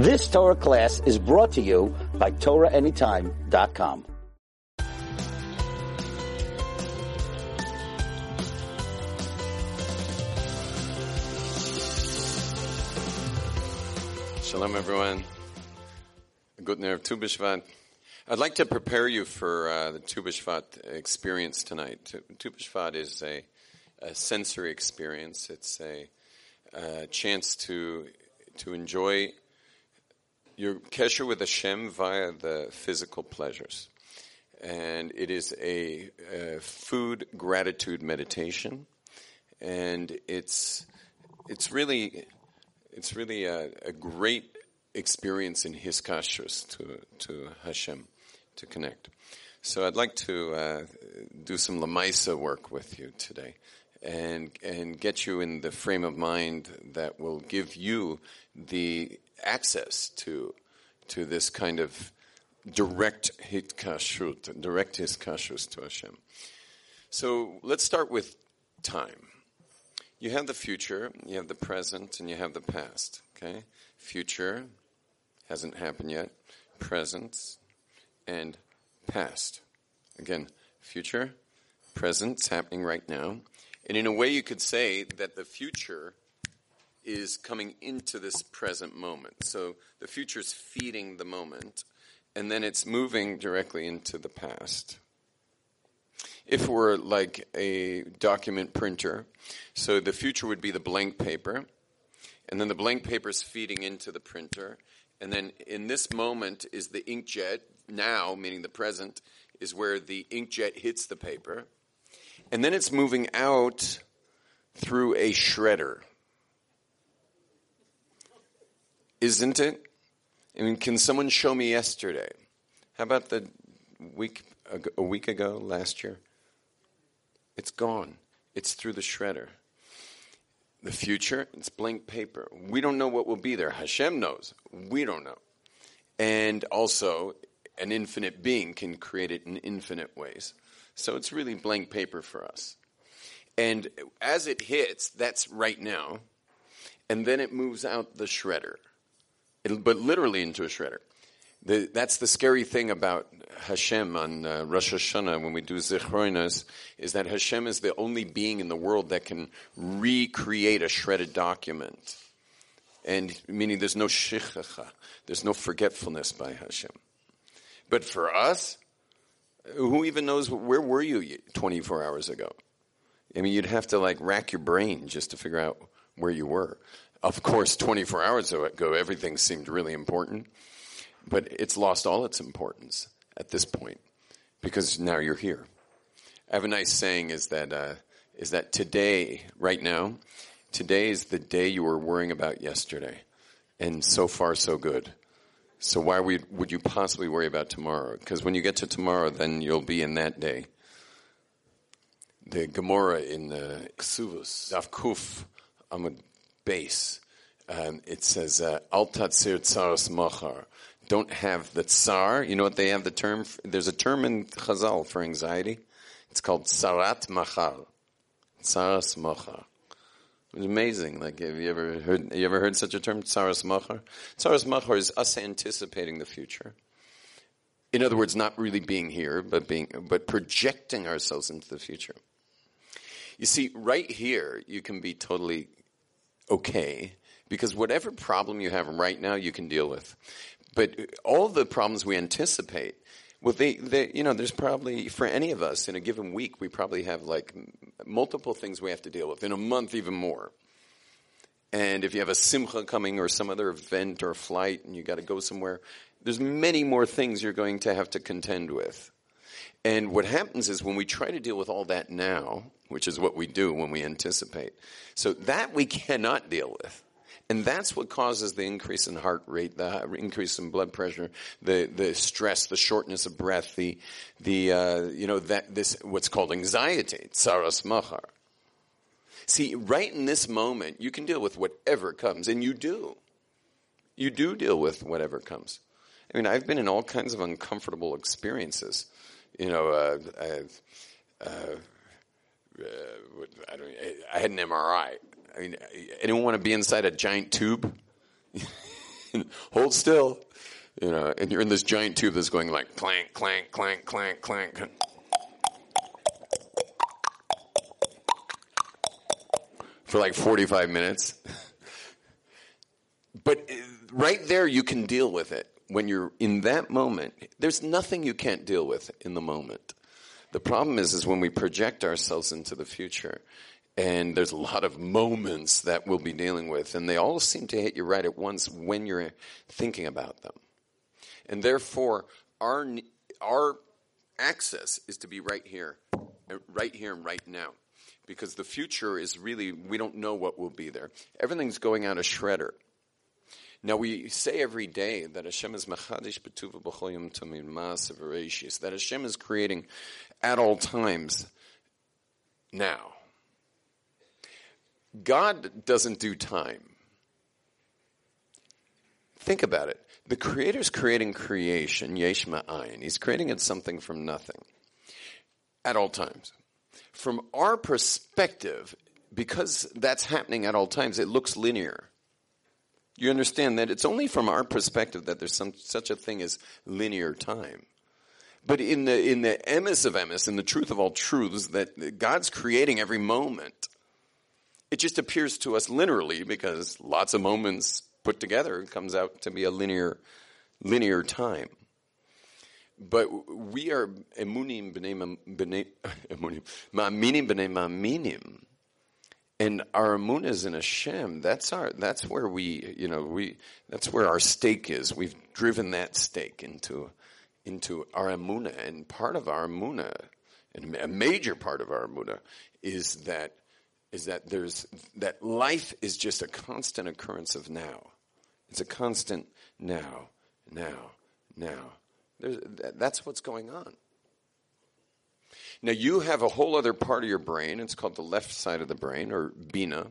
This Torah class is brought to you by TorahAnytime.com. Shalom, everyone. Good night of Tu B'Shvat. I'd like to prepare you for the Tu B'Shvat experience tonight. Tu B'Shvat is a sensory experience. It's a chance to enjoy your Kesha with Hashem via the physical pleasures. And it is a food gratitude meditation. And it's really a great experience in hiskashrus to Hashem, to connect. So I'd like to do some lamaisa work with you today, and get you in the frame of mind that will give you the access to this kind of direct hitkashrut to Hashem. So let's start with time. You have the future, you have the present, and you have the past. Okay, future hasn't happened yet. Present and past. Again, future, present's happening right now. And in a way you could say that the future is coming into this present moment. So the future's feeding the moment, and then it's moving directly into the past. If we're like a document printer, so the future would be the blank paper, and then the blank paper's feeding into the printer, and then in this moment is the inkjet, now, meaning the present, is where the inkjet hits the paper. And then it's moving out through a shredder. Isn't it? I mean, can someone show me yesterday? How about a week ago, last year? It's gone. It's through the shredder. The future, it's blank paper. We don't know what will be there. Hashem knows. We don't know. And also, an infinite being can create it in infinite ways. So it's really blank paper for us. And as it hits, that's right now. And then it moves out the shredder. But literally into a shredder. That's the scary thing about Hashem on Rosh Hashanah when we do zichronas, is that Hashem is the only being in the world that can recreate a shredded document. And meaning there's no shichacha. There's no forgetfulness by Hashem. But for us, who even knows, where were you 24 hours ago? I mean, you'd have to like rack your brain just to figure out where you were. Of course, 24 hours ago, everything seemed really important. But it's lost all its importance at this point because now you're here. I have a nice saying is that today, right now, today is the day you were worrying about yesterday. And so far, so good. So why would you possibly worry about tomorrow? Because when you get to tomorrow, then you'll be in that day. The Gemora in the Kesuvos, Dafkuf, on the base, it says, tzaras machar. Don't have the tsar. You know what they have the term? There's a term in Chazal for anxiety. It's called tzaras machar. It's amazing. Like, have you ever heard such a term? Tzaras machar. Tzaras machar is us anticipating the future. In other words, not really being here, but projecting ourselves into the future. You see, right here, you can be totally okay because whatever problem you have right now, you can deal with. But all the problems we anticipate, well, there's probably, for any of us, in a given week, we probably have like multiple things we have to deal with. In a month, even more. And if you have a simcha coming or some other event or flight and you got to go somewhere, there's many more things you're going to have to contend with. And what happens is when we try to deal with all that now, which is what we do when we anticipate, so that we cannot deal with. And that's what causes the increase in heart rate, the increase in blood pressure, the stress, the shortness of breath, this what's called anxiety, tzaras machar. See, right in this moment, you can deal with whatever comes, and you do. You do deal with whatever comes. I mean, I've been in all kinds of uncomfortable experiences. You know, I had an MRI. I mean, anyone want to be inside a giant tube? hold still, you know, and you're in this giant tube that's going like clank, clank, clank, clank, clank. For like 45 minutes. But right there you can deal with it. When you're in that moment, there's nothing you can't deal with in the moment. The problem is when we project ourselves into the future, and there's a lot of moments that we'll be dealing with, and they all seem to hit you right at once when you're thinking about them. And therefore, our access is to be right here and right now. Because the future is really, we don't know what will be there. Everything's going out of shredder. Now we say every day that Hashem is Mechadesh Betuvo Bechol Yom Tomid Maaseh Vereishis, that Hashem is creating at all times now. God doesn't do time. Think about it. The Creator's creating creation, Yesh Me'Ayin. He's creating it something from nothing at all times. From our perspective, because that's happening at all times, it looks linear. You understand that it's only from our perspective that there's such a thing as linear time. But in the emes of emes, in the truth of all truths, that God's creating every moment, it just appears to us linearly because lots of moments put together comes out to be a linear time. But we are emunim b'nei ma'aminim, and our emunah is in Hashem. That's where our stake is. We've driven that stake into our emunah, and part of our emunah, and a major part of our emunah, is that there's that life is just a constant occurrence of now. It's a constant now. That's what's going on. Now you have a whole other part of your brain. It's called the left side of the brain, or Bina,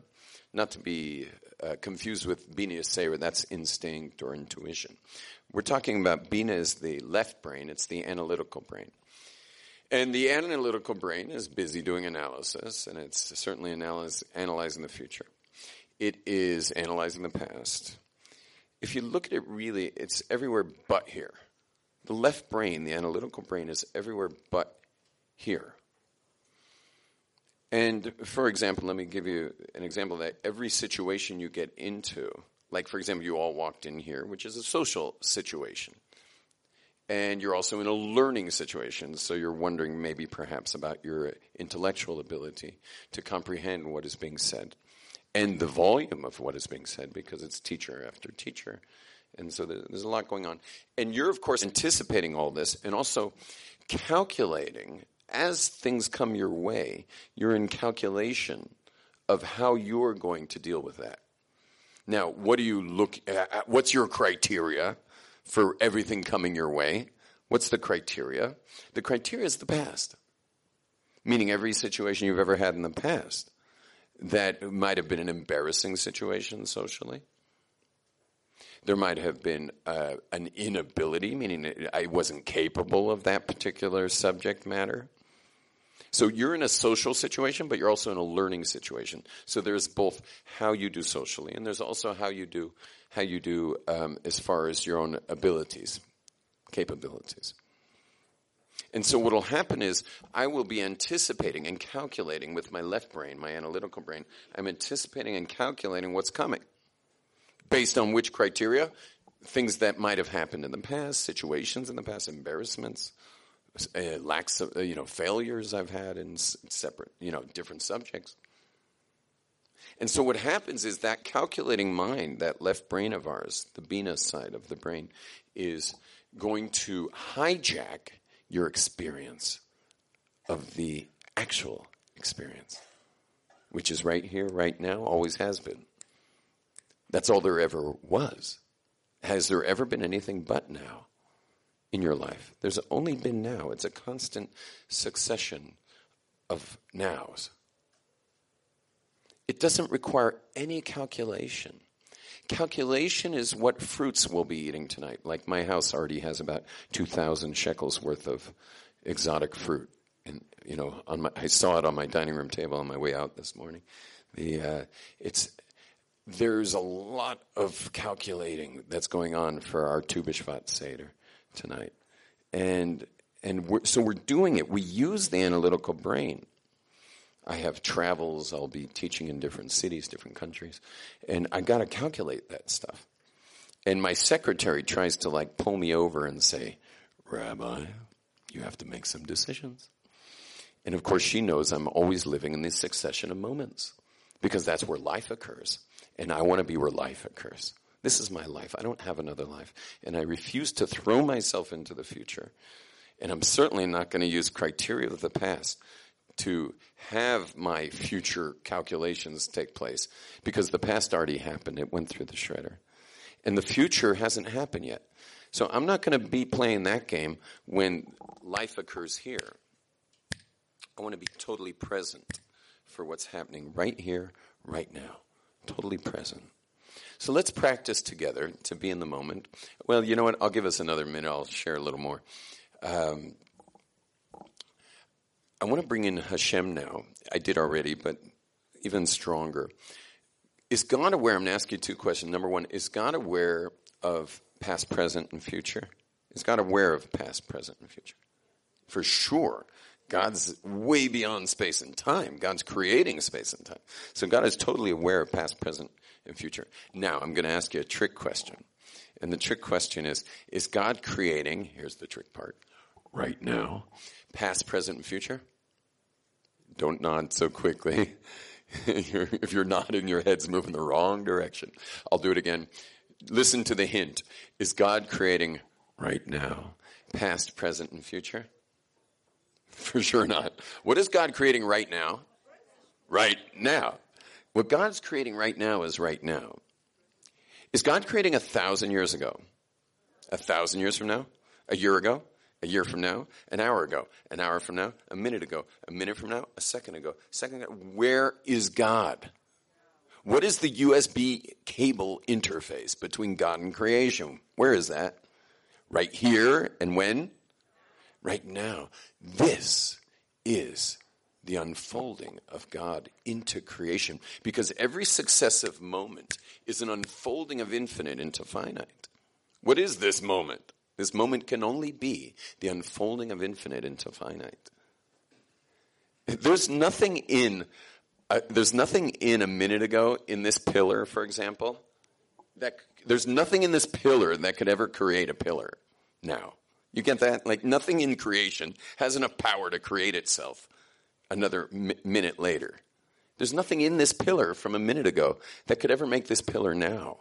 not to be confused with Bina Yasera. That's instinct or intuition. We're talking about Bina is the left brain. It's the analytical brain. And the analytical brain is busy doing analysis, and it's certainly analyzing the future. It is analyzing the past. If you look at it really, it's everywhere but here. The left brain, the analytical brain, is everywhere but here. And, for example, let me give you an example that every situation you get into, like, for example, you all walked in here, which is a social situation. And you're also in a learning situation, so you're wondering maybe perhaps about your intellectual ability to comprehend what is being said and the volume of what is being said, because it's teacher after teacher. And so there's a lot going on. And you're, of course, anticipating all this and also calculating. As things come your way, you're in calculation of how you're going to deal with that. Now, what do you look at? What's your criteria for everything coming your way? What's the criteria? The criteria is the past, meaning every situation you've ever had in the past that might have been an embarrassing situation socially. There might have been an inability, meaning I wasn't capable of that particular subject matter. So you're in a social situation, but you're also in a learning situation. So there's both how you do socially, and there's also how you do as far as your own abilities, capabilities. And so what will happen is I will be anticipating and calculating with my left brain, my analytical brain. I'm anticipating and calculating what's coming. Based on which criteria? Things that might have happened in the past, situations in the past, embarrassments, lacks of, failures I've had in separate, different subjects. And so what happens is that calculating mind, that left brain of ours, the Bina side of the brain, is going to hijack your experience of the actual experience, which is right here, right now, always has been. That's all there ever was. Has there ever been anything but now in your life? There's only been now. It's a constant succession of nows. It doesn't require any calculation. Calculation is what fruits we'll be eating tonight. Like my house already has about 2,000 shekels worth of exotic fruit. And, I saw it on my dining room table on my way out this morning. There's a lot of calculating that's going on for our Tu B'Shvat Seder tonight. So we're doing it. We use the analytical brain. I have travels. I'll be teaching in different cities, different countries. And I got to calculate that stuff. And my secretary tries to pull me over and say, Rabbi, you have to make some decisions. And of course she knows I'm always living in this succession of moments. Because that's where life occurs. And I want to be where life occurs. This is my life. I don't have another life. And I refuse to throw myself into the future. And I'm certainly not going to use criteria of the past to have my future calculations take place. Because the past already happened. It went through the shredder. And the future hasn't happened yet. So I'm not going to be playing that game when life occurs here. I want to be totally present for what's happening right here, right now. Totally present. So let's practice together to be in the moment. Well, you know what? I'll give us another minute. I'll share a little more. I want to bring in Hashem now. I did already, but even stronger. Is God aware? I'm going to ask you two questions. Number one, is God aware of past, present, and future? Is God aware of past, present, and future? For sure. God's way beyond space and time. God's creating space and time. So God is totally aware of past, present, and future. Now, I'm going to ask you a trick question. And the trick question is God creating, here's the trick part, right now, past, present, and future? Don't nod so quickly. If you're nodding, your head's moving the wrong direction. I'll do it again. Listen to the hint. Is God creating right now, past, present, and future? For sure not. What is God creating right now? Right now. What God's creating right now is right now. Is God creating 1,000 years ago? 1,000 years from now? A year ago? A year from now? An hour ago? An hour from now? A minute ago? A minute from now? A second ago? Second ago? Where is God? What is the USB cable interface between God and creation? Where is that? Right here and when? Right now. This is the unfolding of God into creation, because every successive moment is an unfolding of infinite into finite. What is this moment? This moment can only be the unfolding of infinite into finite. There's nothing in a minute ago in this pillar, for example. There's nothing in this pillar that could ever create a pillar now. You get that? Nothing in creation has enough power to create itself another minute later. There's nothing in this pillar from a minute ago that could ever make this pillar now.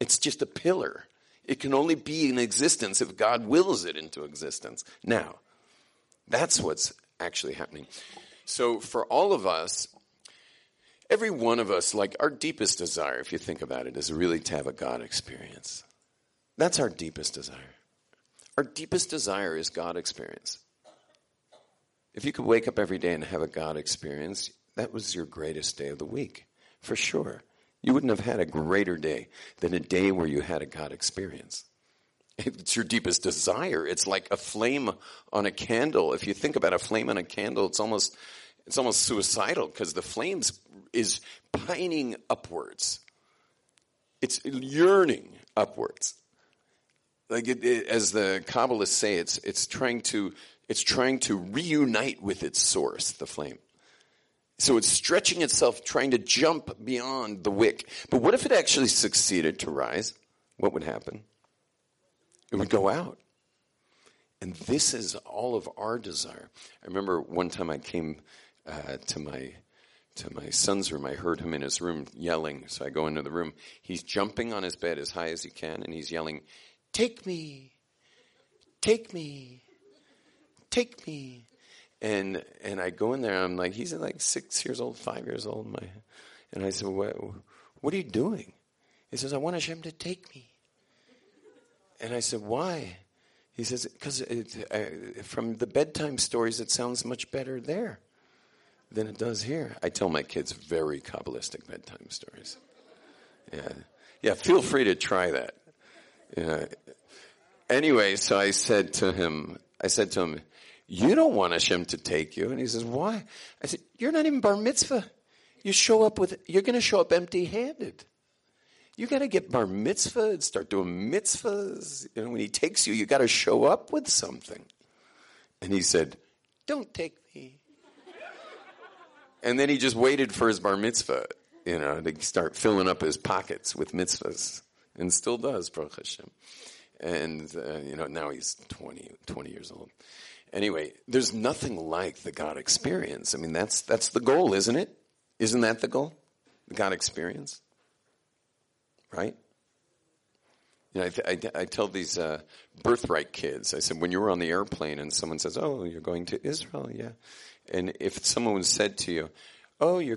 It's just a pillar. It can only be in existence if God wills it into existence now. That's what's actually happening. So for all of us, every one of us, our deepest desire, if you think about it, is really to have a God experience. That's our deepest desire. Our deepest desire is God experience. If you could wake up every day and have a God experience, that was your greatest day of the week, for sure. You wouldn't have had a greater day than a day where you had a God experience. It's your deepest desire. It's like a flame on a candle. If you think about a flame on a candle, it's almost suicidal, because the flame is pining upwards. It's yearning upwards. As the Kabbalists say, it's trying to reunite with its source, the flame. So it's stretching itself, trying to jump beyond the wick. But what if it actually succeeded to rise? What would happen? It would go out. And this is all of our desire. I remember one time I came to my son's room. I heard him in his room yelling. So I go into the room. He's jumping on his bed as high as he can, and he's yelling, "Take me, take me, take me." And I go in there, and I'm like, he's 6 years old, 5 years old. And I said, what are you doing? He says, I want Hashem to take me. And I said, why? He says, because from the bedtime stories, it sounds much better there than it does here. I tell my kids very Kabbalistic bedtime stories. Yeah, feel free to try that. Yeah. Anyway, so I said to him, you don't want Hashem to take you. And he says, why? I said, you're not even bar mitzvah. You're going to show up empty-handed. You got to get bar mitzvah and start doing mitzvahs. You know, when he takes you, you got to show up with something. And he said, "Don't take me." And then he just waited for his bar mitzvah, you know, to start filling up his pockets with mitzvahs. And still does, Baruch Hashem. And, you know, now he's 20 years old. Anyway, there's nothing like the God experience. I mean, that's the goal, isn't it? Isn't that the goal? The God experience? Right? You know, I tell these birthright kids, I said, when you were on the airplane and someone says, "Oh, you're going to Israel," yeah. And if someone said to you, "Oh, you're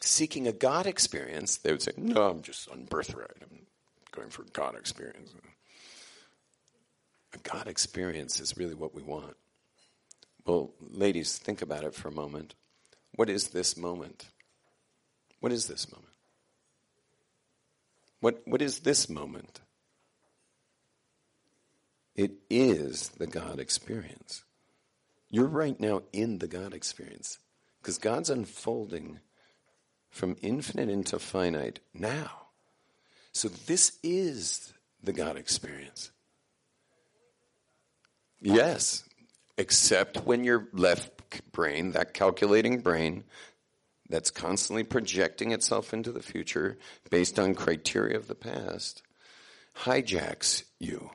seeking a God experience," they would say, "No, I'm just on birthright. I'm going for a God experience." A God experience is really what we want. Well, ladies, think about it for a moment. What is this moment? What is this moment? What is this moment? It is the God experience. You're right now in the God experience. Because God's unfolding from infinite into finite now. So this is the God experience. Yes, except when your left brain, that calculating brain, that's constantly projecting itself into the future based on criteria of the past, hijacks you.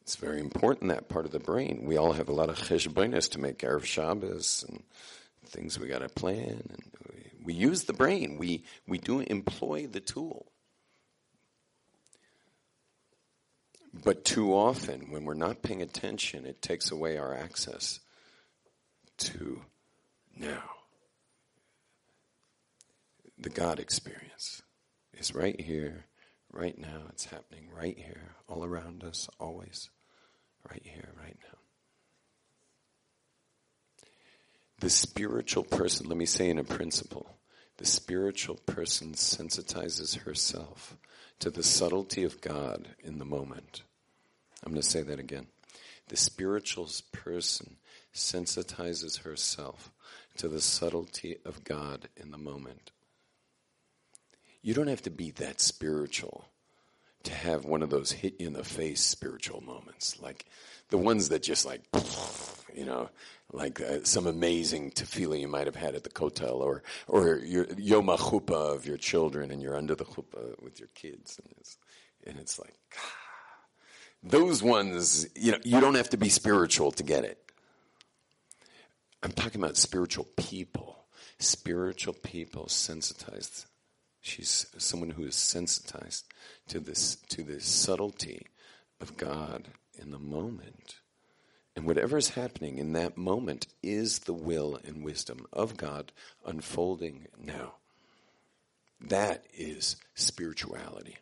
It's very important, that part of the brain. We all have a lot of cheshbonos to make, Erev Shabbos and things we got to plan. And we use the brain. We do employ the tool. But too often, when we're not paying attention, it takes away our access to now. The God experience is right here, right now. It's happening right here, all around us, always. Right here, right now. The spiritual person, let me say in a principle, the spiritual person sensitizes herself to the subtlety of God in the moment. I'm going to say that again. The spiritual person sensitizes herself to the subtlety of God in the moment. You don't have to be that spiritual to have one of those hit-you-in-the-face spiritual moments, like the ones that just like, you know, like some amazing tefillah you might have had at the kotel, or your yomachupa of your children, and you're under the chuppah with your kids, and it's like, those ones, you know, you don't have to be spiritual to get it. I'm talking about spiritual people. Spiritual people sensitized. She's someone who is sensitized to the subtlety of God in the moment. And whatever is happening in that moment is the will and wisdom of God unfolding now. That is spirituality.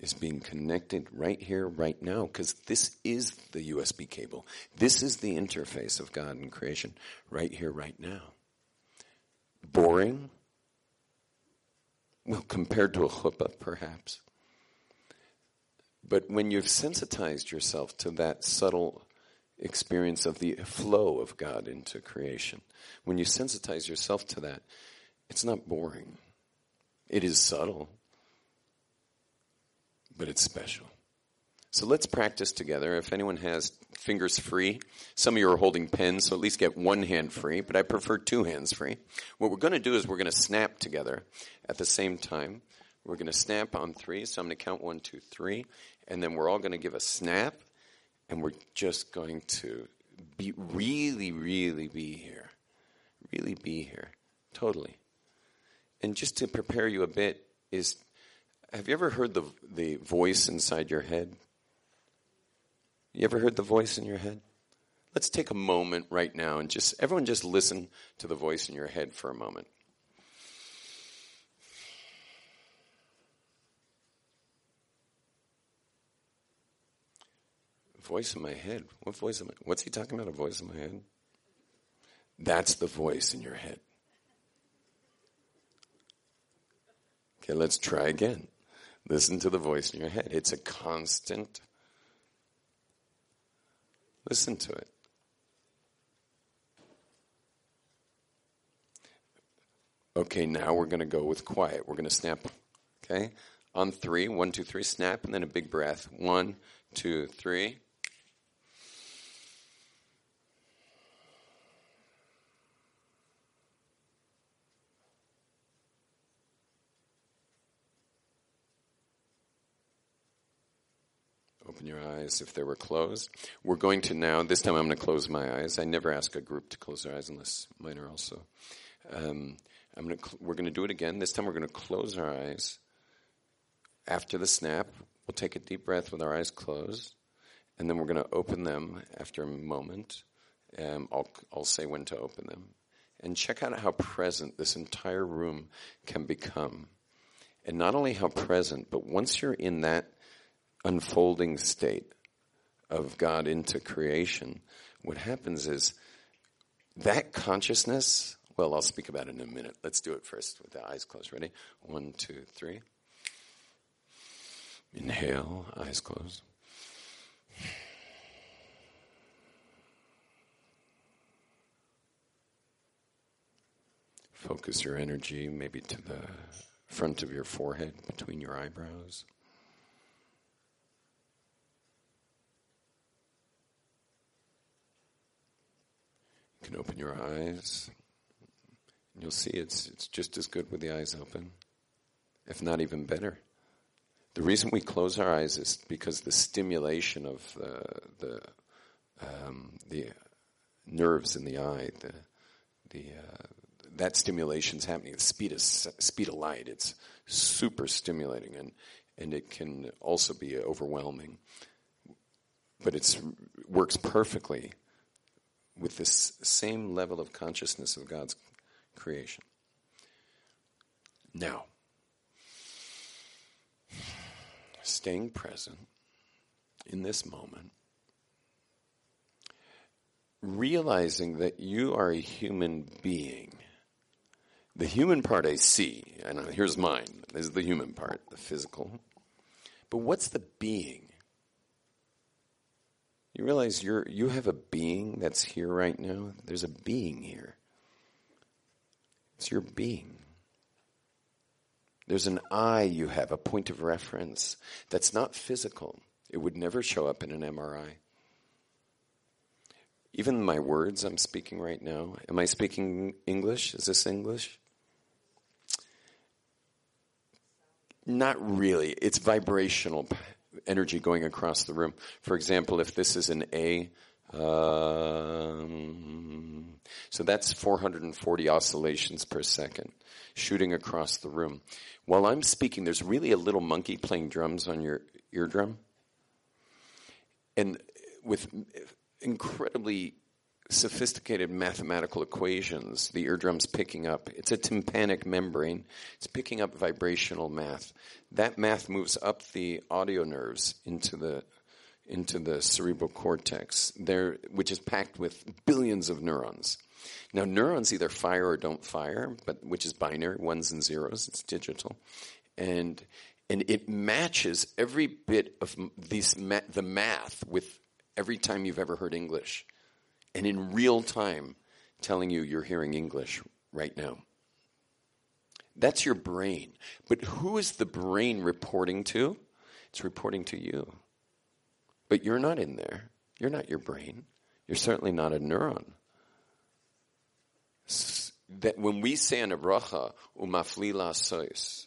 Is being connected right here, right now, because this is the USB cable. This is the interface of God and creation right here, right now. Boring? Well, compared to a chuppah, perhaps. But when you've sensitized yourself to that subtle experience of the flow of God into creation, when you sensitize yourself to that, it's not boring. It is subtle, but it's special. So let's practice together. If anyone has fingers free, some of you are holding pens, so at least get one hand free, but I prefer two hands free. What we're going to do is we're going to snap together at the same time. We're going to snap on three, so I'm going to count 1, 2, 3, and then we're all going to give a snap, and we're just going to be really be here, totally. And just to prepare you a bit is, have you ever heard the voice inside your head? You ever heard the voice in your head? Let's take a moment right now and just, everyone just listen to the voice in your head for a moment. Voice in my head. What voice am I? What's he talking about? A voice in my head? That's the voice in your head. Okay, let's try again. Listen to the voice in your head. It's a constant. Listen to it. Okay, now we're going to go with quiet. We're going to snap. Okay? On three. 1, 2, 3. Snap. And then a big breath. 1, 2, 3. Open your eyes if they were closed. We're going to now, this time I'm going to close my eyes. I never ask a group to close their eyes unless mine are also. We're going to do it again. This time we're going to close our eyes. After the snap, we'll take a deep breath with our eyes closed, and then we're going to open them after a moment. I'll say when to open them. And check out how present this entire room can become. And not only how present, but once you're in that unfolding state of God into creation, what happens is that consciousness... Well, I'll speak about it in a minute. Let's do it first with the eyes closed. Ready? 1, 2, 3. Inhale, eyes closed. Focus your energy maybe to the front of your forehead, between your eyebrows. You can open your eyes. You'll see it's just as good with the eyes open, if not even better. The reason we close our eyes is because the stimulation of the nerves in the eye, that stimulation's happening. The speed of light, it's super stimulating, and it can also be overwhelming. But it works perfectly with this same level of consciousness of God's creation. Now, staying present in this moment, realizing that you are a human being. The human part I see, and here's mine. This is the human part, the physical. But what's the being? You realize you have a being that's here right now? There's a being here. It's your being. There's an I you have, a point of reference that's not physical. It would never show up in an MRI. Even my words I'm speaking right now, am I speaking English? Is this English? Not really. It's vibrational energy going across the room. For example, if this is an A, so that's 440 oscillations per second shooting across the room. While I'm speaking, there's really a little monkey playing drums on your eardrum. And with incredibly sophisticated mathematical equations, the eardrum's picking up. It's a tympanic membrane. It's picking up vibrational math. That math moves up the audio nerves into the cerebral cortex, which is packed with billions of neurons. Now, neurons either fire or don't fire, but which is binary, ones and zeros. It's digital. And it matches every bit of the math with every time you've ever heard English. And in real time, telling you you're hearing English right now. That's your brain. But who is the brain reporting to? It's reporting to you. But you're not in there. You're not your brain. You're certainly not a neuron. That when we say an abracha, umafli la'sos,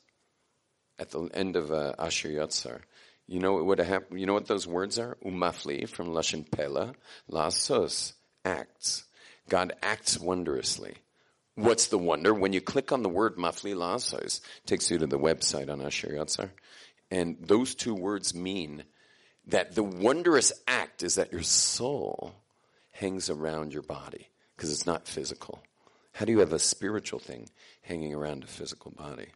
at the end of Asher Yatzar, you know what would happen? You know what those words are? Umafli from Lashon pela la'sos, acts. God acts wondrously. What's the wonder? When you click on the word mafli la'sos, it takes you to the website on Asher Yatzar, and those two words mean that the wondrous act is that your soul hangs around your body because it's not physical. How do you have a spiritual thing hanging around a physical body?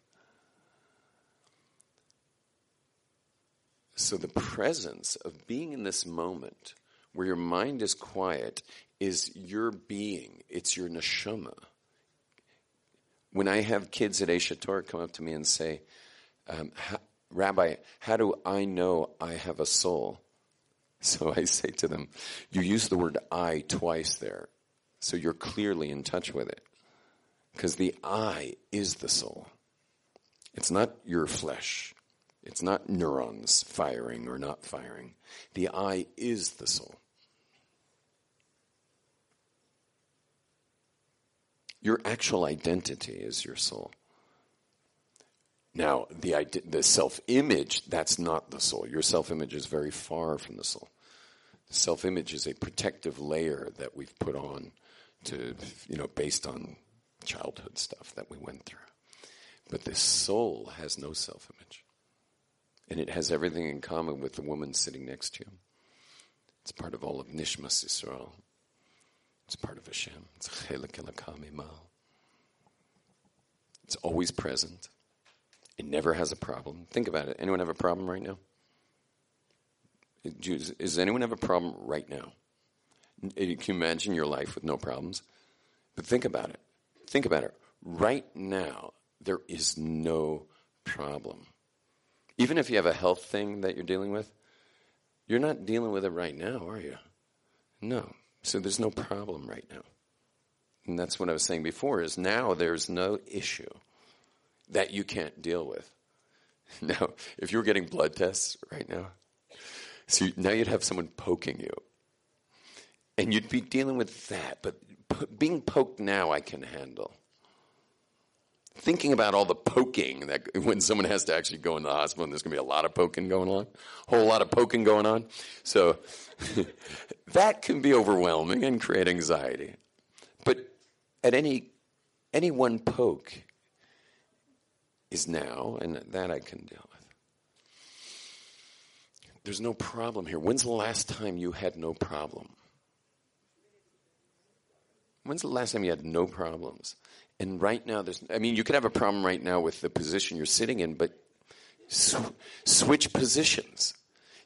So the presence of being in this moment where your mind is quiet is your being. It's your neshama. When I have kids at Eshator come up to me and say, Rabbi, how do I know I have a soul? So I say to them, you use the word I twice there. So you're clearly in touch with it. Because the I is the soul. It's not your flesh. It's not neurons firing or not firing. The I is the soul. Your actual identity is your soul. Now, the self-image, that's not the soul. Your self-image is very far from the soul. The self-image is a protective layer that we've put on to, based on childhood stuff that we went through. But the soul has no self-image. And it has everything in common with the woman sitting next to you. It's part of all of Nishmas Yisrael. It's part of Hashem. It's Chelek Elokam Imal. It's always present. It never has a problem. Think about it. Anyone have a problem right now? Does anyone have a problem right now? Can you imagine your life with no problems? But think about it. Think about it. Right now, there is no problem. Even if you have a health thing that you're dealing with, you're not dealing with it right now, are you? No. So there's no problem right now. And that's what I was saying before, is now there's no issue that you can't deal with. Now, if you were getting blood tests right now, so now you'd have someone poking you. And you'd be dealing with that. But being poked now, I can handle. Thinking about all the poking that when someone has to actually go in the hospital, and there's going to be a lot of poking going on, a whole lot of poking going on. So that can be overwhelming and create anxiety. But at any one poke is now, and that I can deal with. There's no problem here. When's the last time you had no problem? When's the last time you had no problems? And right now, you could have a problem right now with the position you're sitting in, but switch positions.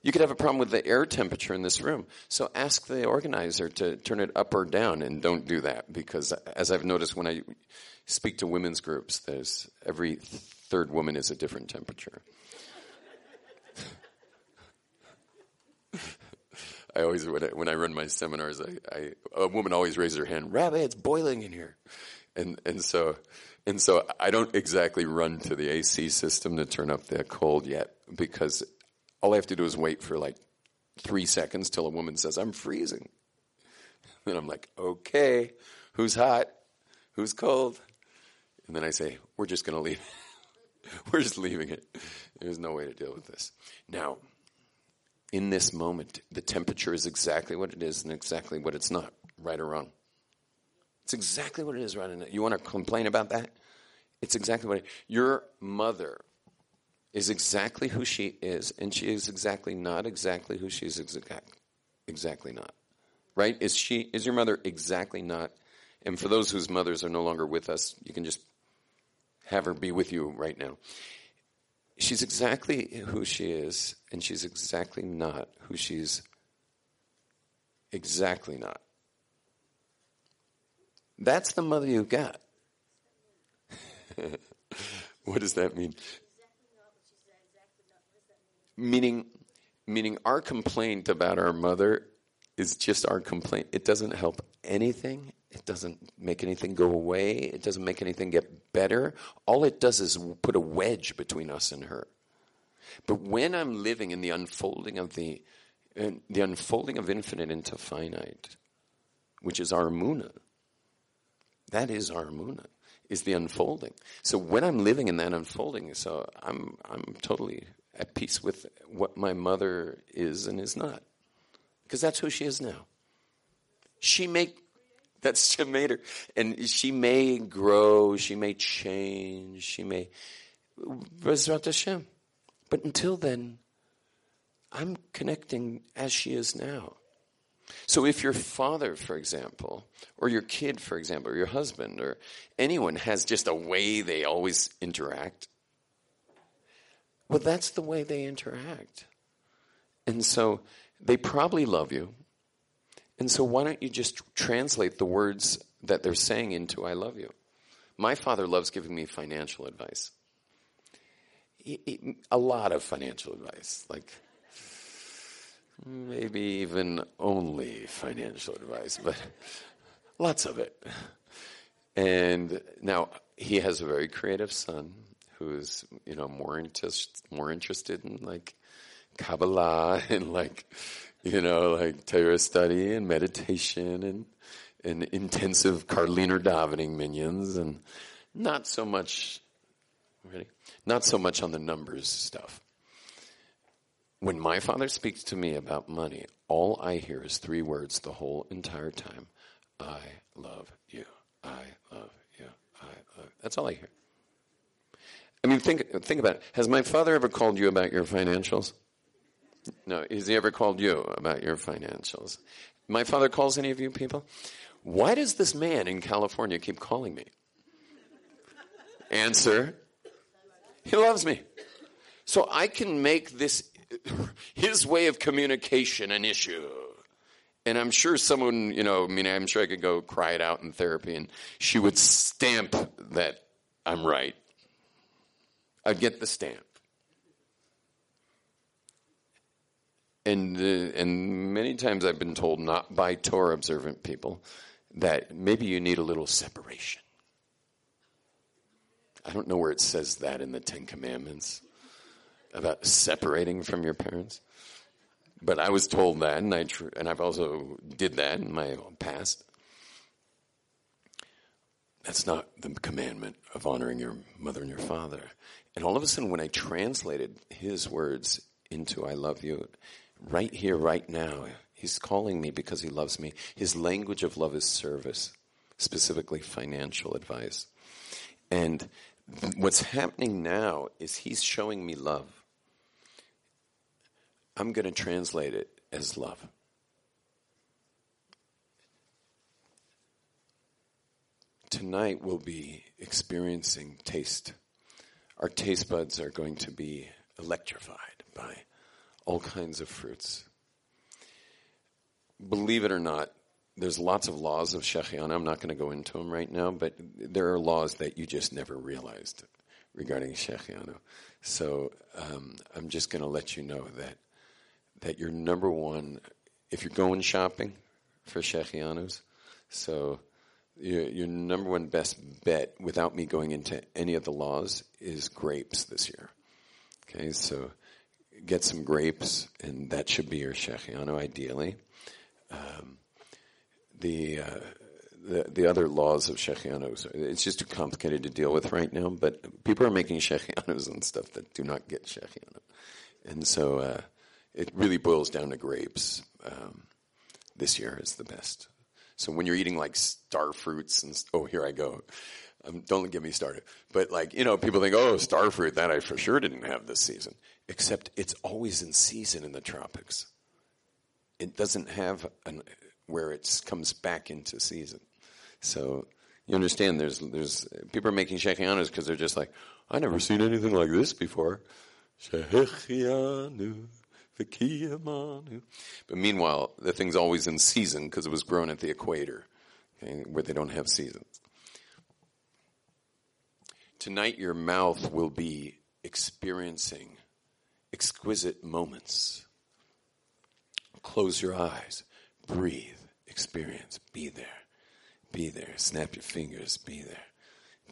You could have a problem with the air temperature in this room. So ask the organizer to turn it up or down, and don't do that, because as I've noticed when I speak to women's groups, there's every third woman is a different temperature. I always, when I run my seminars, a woman always raises her hand, "Rabbi, it's boiling in here." And so I don't exactly run to the AC system to turn up the cold yet, because all I have to do is wait for 3 seconds till a woman says, "I'm freezing." Then I'm like, "Okay, who's hot? Who's cold?" And then I say, "We're just going to leave. We're just leaving it. There's no way to deal with this." Now, in this moment, the temperature is exactly what it is and exactly what it's not, right or wrong. It's exactly what it is right now. You want to complain about that? It's exactly what it is. Your mother is exactly who she is, and she is not exactly who she is, exactly not. Right? Is your mother exactly not? And for those whose mothers are no longer with us, you can just have her be with you right now. She's exactly who she is, and she's exactly not who she's exactly not. That's the mother you got. What does that mean? Meaning our complaint about our mother is just our complaint. It doesn't help anything. It doesn't make anything go away. It doesn't make anything get better. All it does is put a wedge between us and her. But when I'm living in the unfolding of the unfolding of infinite into finite, which is our Emunah, that is our Emunah, is the unfolding. So when I'm living in that unfolding, so I'm totally at peace with what my mother is and is not, because that's who she is now. She made her, and she may grow, she may change, she may. But until then, I'm connecting as she is now. So if your father, for example, or your kid, for example, or your husband, or anyone has just a way they always interact, well, that's the way they interact. And so they probably love you. And so why don't you just translate the words that they're saying into "I love you"? My father loves giving me financial advice. A lot of financial advice, maybe even only financial advice, but lots of it. And now he has a very creative son who's, you know, more interested in like Kabbalah and like, you know, like Torah study and meditation and intensive Karliner davening minions, and not so much on the numbers stuff. When my father speaks to me about money, all I hear is three words the whole entire time. I love you. I love you. I love you. That's all I hear. I mean, think about it. Has my father ever called you about your financials? No. Has he ever called you about your financials? My father calls any of you people? Why does this man in California keep calling me? Answer, he loves me. So I can make this, his way of communication, an issue. And I'm sure someone, you know, I mean, I'm sure I could go cry it out in therapy and she would stamp that I'm right. I'd get the stamp. And many times I've been told, not by Torah observant people, that maybe you need a little separation. I don't know where it says that in the Ten Commandments about separating from your parents. But I was told that, and I've also did that in my past. That's not the commandment of honoring your mother and your father. And all of a sudden, when I translated his words into I love you, right here, right now, he's calling me because he loves me. His language of love is service, specifically financial advice. And what's happening now is he's showing me love. I'm going to translate it as love. Tonight we'll be experiencing taste. Our taste buds are going to be electrified by all kinds of fruits. Believe it or not, there's lots of laws of Shechiana. I'm not going to go into them right now, but there are laws that you just never realized regarding Shechiana. So I'm just going to let you know that your number one, if you're going shopping for Shechianos, so your number one best bet, without me going into any of the laws, is grapes this year. Okay, so get some grapes, and that should be your Shechiano ideally. The other laws of shechianos, it's just too complicated to deal with right now, but people are making shechianos and stuff that do not get shechiano. And so it really boils down to grapes. This year is the best. So when you're eating like star fruits and, oh, here I go. Don't get me started. But like, you know, people think, oh, star fruit, that I for sure didn't have this season. Except it's always in season in the tropics. It doesn't have where it comes back into season. So you understand there's people are making shechianos because they're just like, I never seen anything like this before. Shechianu, v'kiyamanu. But meanwhile, the thing's always in season because it was grown at the equator, okay, where they don't have seasons. Tonight your mouth will be experiencing exquisite moments. Close your eyes. Breathe, experience, be there, snap your fingers, be there.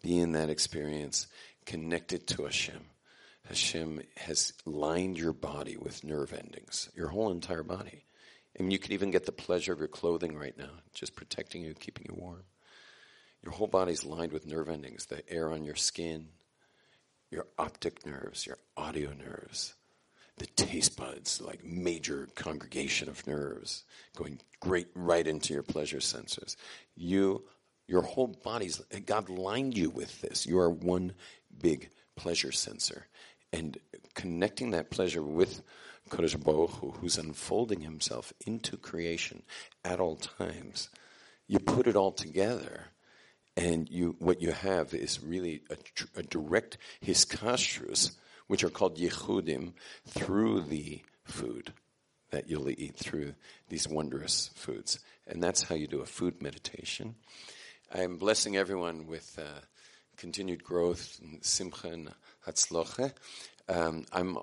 Be in that experience, connected to Hashem. Hashem has lined your body with nerve endings, your whole entire body. And you can even get the pleasure of your clothing right now, just protecting you, keeping you warm. Your whole body's lined with nerve endings, the air on your skin, your optic nerves, your audio nerves. The taste buds, like major congregation of nerves, going great right into your pleasure sensors. Your whole body's, God lined you with this. You are one big pleasure sensor. And connecting that pleasure with Kodesh Baruch Hu, who's unfolding himself into creation at all times, you put it all together, and what you have is really a direct hiskashrus, which are called Yechudim, through the food that you'll eat, through these wondrous foods. And that's how you do a food meditation. I'm blessing everyone with continued growth, and simcha, and hatzloche. I'm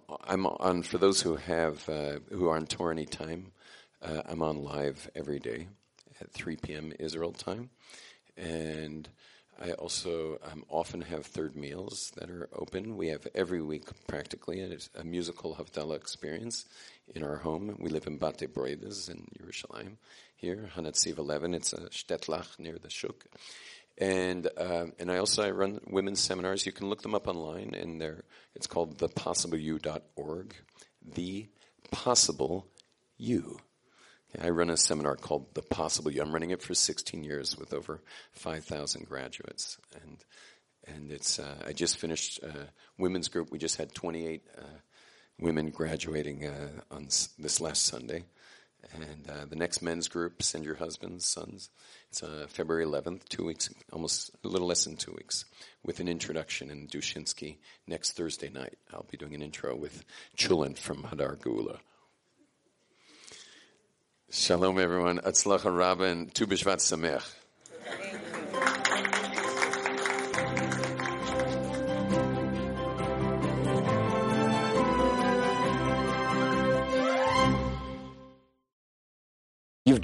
on, for those who are on Torah Anytime, I'm on live every day at 3 p.m. Israel time. And I also often have third meals that are open. We have every week practically a musical Havdalah experience in our home. We live in Bate Broides in Yerushalayim here, Hanatziv 11. It's a Shtetlach near the Shuk. And I run women's seminars. You can look them up online, and it's called thepossibleyou.org. The Possible You. I run a seminar called The Possible You. I'm running it for 16 years with over 5,000 graduates, and it's I just finished a women's group. We just had 28 women graduating on this last Sunday, and the next men's group, Send Your Husbands, Sons. It's February 11th, 2 weeks, almost a little less than 2 weeks, with an introduction in Dushinsky. Next Thursday night, I'll be doing an intro with Chulin from Hadar Geula. Shalom, everyone. Atzlacha Rabba and Tu B'Shvat Sameach. You've